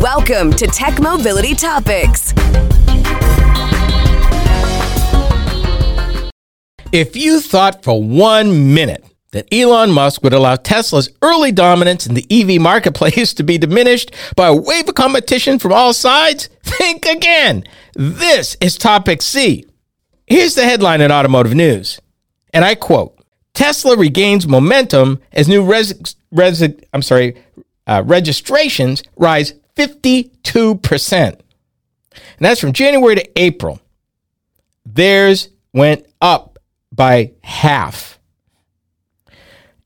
Welcome to Tech Mobility Topics. If you thought for 1 minute that Elon Musk would allow Tesla's early dominance in the EV marketplace to be diminished by a wave of competition from all sides, think again. This is Topic C. Here's the headline in Automotive News, and I quote, Tesla regains momentum as new registrations rise 52%. And that's from January to April. Theirs went up by half.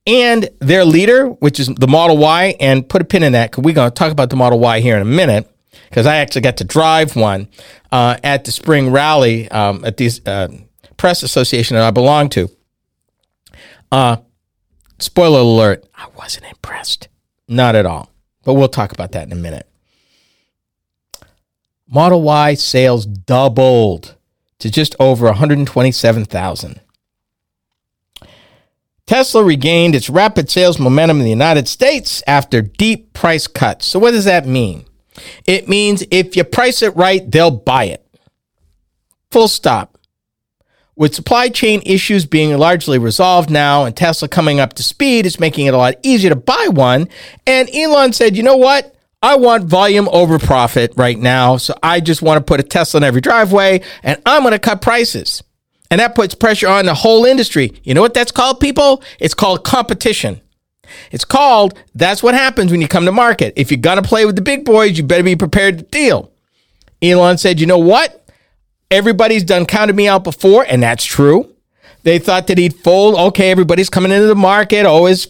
And their leader, which is the Model Y, and put a pin in that because we're going to talk about the Model Y here in a minute, because I actually got to drive one at the spring rally at the press association that I belong to. Spoiler alert, I wasn't impressed. Not at all. But we'll talk about that in a minute. Model Y sales doubled to just over 127,000. Tesla regained its rapid sales momentum in the United States after deep price cuts. So what does that mean? It means if you price it right, they'll buy it. Full stop. With supply chain issues being largely resolved now and Tesla coming up to speed, it's making it a lot easier to buy one. And Elon said, you know what? I want volume over profit right now. So I just want to put a Tesla in every driveway and I'm going to cut prices. And that puts pressure on the whole industry. You know what that's called, people? It's called competition. It's called, that's what happens when you come to market. If you're going to play with the big boys, you better be prepared to deal. Elon said, you know what? Everybody's done counted me out before, and that's true. They thought that he'd fold. Okay, everybody's coming into the market. Oh, his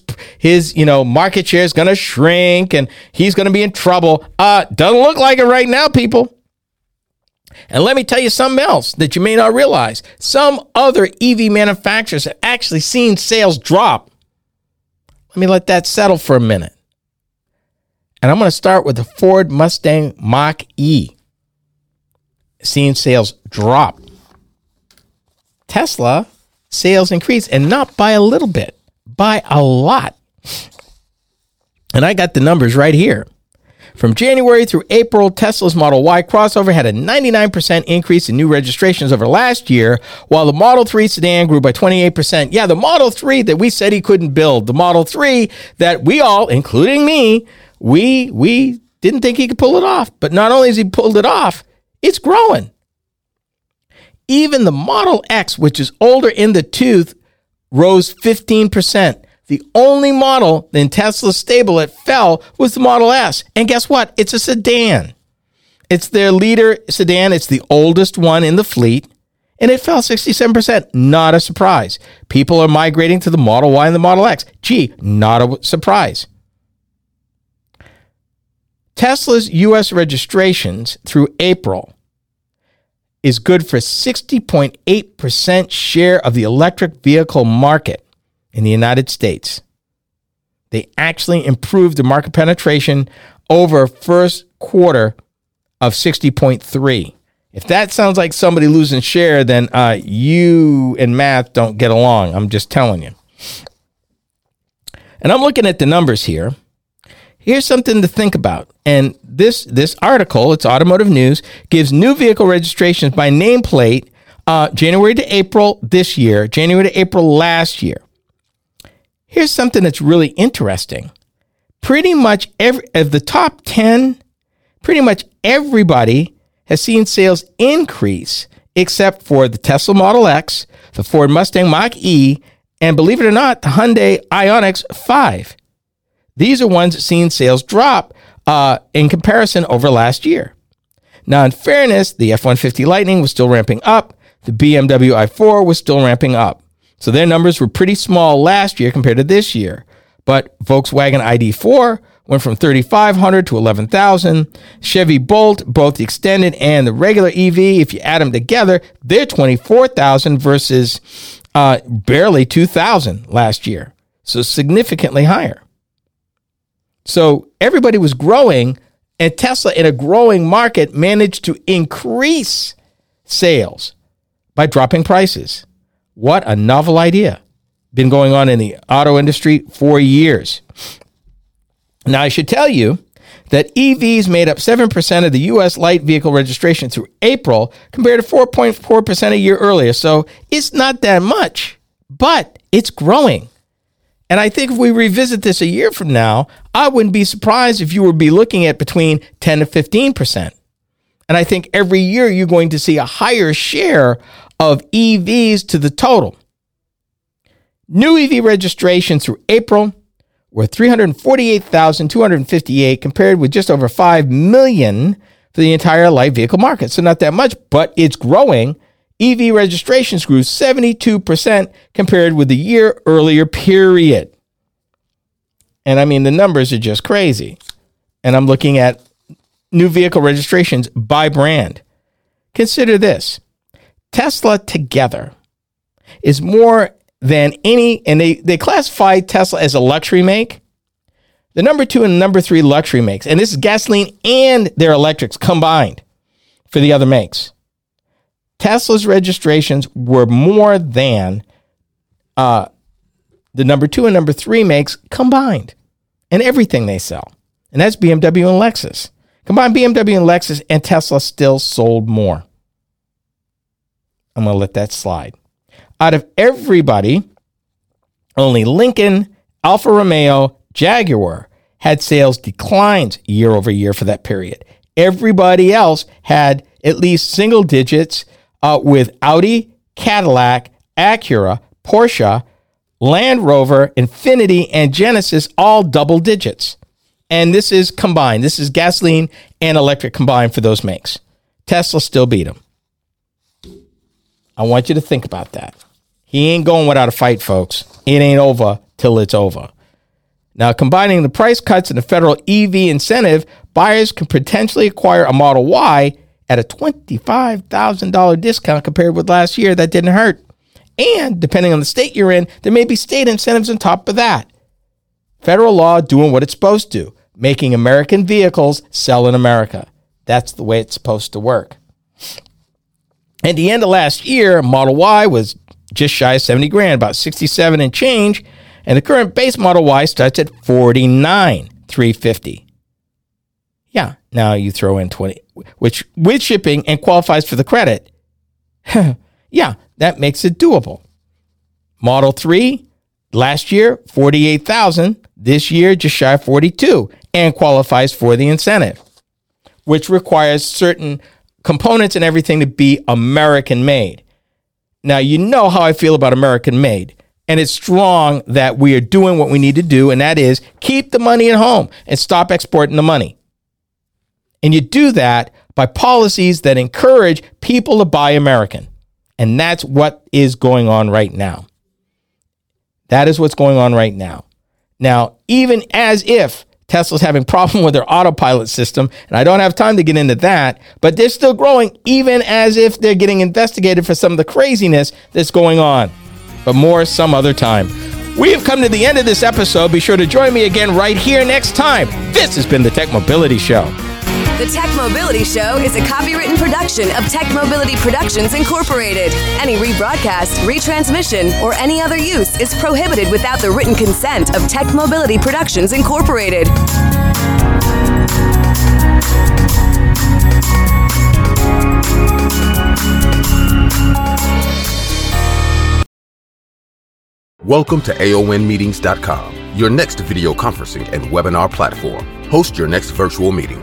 market share is going to shrink, and he's going to be in trouble. Doesn't look like it right now, people. And let me tell you something else that you may not realize. Some other EV manufacturers have actually seen sales drop. Let me let that settle for a minute. And I'm going to start with the Ford Mustang Mach-E. Seeing sales drop. Tesla sales increase, and not by a little bit, by a lot. And I got the numbers right here. From January through April, Tesla's Model Y crossover had a 99% increase in new registrations over last year, while the Model 3 sedan grew by 28%. Yeah, the Model 3 that we said he couldn't build, the Model 3 that we all, including me, we didn't think he could pull it off. But not only has he pulled it off, it's growing. Even the Model X, which is older in the tooth, rose 15%. The only model in Tesla's stable that fell was the Model S. And guess what? It's a sedan. It's their leader sedan. It's the oldest one in the fleet. And it fell 67%. Not a surprise. People are migrating to the Model Y and the Model X. Gee, not a surprise. Tesla's U.S. registrations through April is good for 60.8% share of the electric vehicle market in the United States. They actually improved the market penetration over first quarter of 60.3. If that sounds like somebody losing share, then you and math don't get along. I'm just telling you. And I'm looking at the numbers here. Here's something to think about. And this article, it's Automotive News, gives new vehicle registrations by nameplate January to April this year, January to April last year. Here's something that's really interesting. Pretty much every of the top 10, pretty much everybody has seen sales increase except for the Tesla Model X, the Ford Mustang Mach-E, and believe it or not, the Hyundai Ioniq 5. These are ones that seen sales drop in comparison over last year. Now, in fairness, the F-150 Lightning was still ramping up. The BMW i4 was still ramping up. So their numbers were pretty small last year compared to this year. But Volkswagen ID4 went from 3,500 to 11,000. Chevy Bolt, both the extended and the regular EV, if you add them together, they're 24,000 versus barely 2,000 last year. So significantly higher. So everybody was growing, and Tesla, in a growing market, managed to increase sales by dropping prices. What a novel idea. Been going on in the auto industry for years. Now, I should tell you that EVs made up 7% of the U.S. light vehicle registration through April compared to 4.4% a year earlier. So it's not that much, but it's growing. And I think if we revisit this a year from now, I wouldn't be surprised if you would be looking at between 10 to 15%. And I think every year you're going to see a higher share of EVs to the total. New EV registrations through April were 348,258 compared with just over 5 million for the entire light vehicle market. So not that much, but it's growing. EV registrations grew 72% compared with the year earlier period. And I mean, the numbers are just crazy. And I'm looking at new vehicle registrations by brand. Consider this. Tesla together is more than any, and they classify Tesla as a luxury make. The number two and number three luxury makes, and this is gasoline and their electrics combined for the other makes. Tesla's registrations were more than the number two and number three makes combined and everything they sell. And that's BMW and Lexus. Combined, BMW and Lexus and Tesla still sold more. I'm going to let that slide. Out of everybody, only Lincoln, Alfa Romeo, Jaguar had sales declines year over year for that period. Everybody else had at least single digits with Audi, Cadillac, Acura, Porsche, Land Rover, Infiniti, and Genesis all double digits. And this is combined. This is gasoline and electric combined for those makes. Tesla still beat them. I want you to think about that. He ain't going without a fight, folks. It ain't over till it's over. Now, combining the price cuts and the federal EV incentive, buyers can potentially acquire a Model Y at a $25,000 discount compared with last year. That didn't hurt. And depending on the state you're in, there may be state incentives on top of that. Federal law doing what it's supposed to, making American vehicles sell in America. That's the way it's supposed to work. At the end of last year, Model Y was just shy of 70 grand, about 67 and change, and the current base Model Y starts at 49,350. Yeah, now you throw in 20, which with shipping and qualifies for the credit. Yeah, that makes it doable. Model 3 last year 48,000, this year just shy of 42, and qualifies for the incentive, which requires certain components and everything to be American made. Now, you know how I feel about American made. And it's strong that we are doing what we need to do. And that is keep the money at home and stop exporting the money. And you do that by policies that encourage people to buy American. And that's what is going on right now. That is what's going on right now. Now, even as if Tesla's having a problem with their autopilot system, and I don't have time to get into that, but they're still growing even as if they're getting investigated for some of the craziness that's going on. But more some other time. We have come to the end of this episode. Be sure to join me again right here next time. This has been the Tech Mobility Show. The Tech Mobility Show is a copywritten production of Tech Mobility Productions, Incorporated. Any rebroadcast, retransmission, or any other use is prohibited without the written consent of Tech Mobility Productions, Incorporated. Welcome to AONMeetings.com, your next video conferencing and webinar platform. Host your next virtual meeting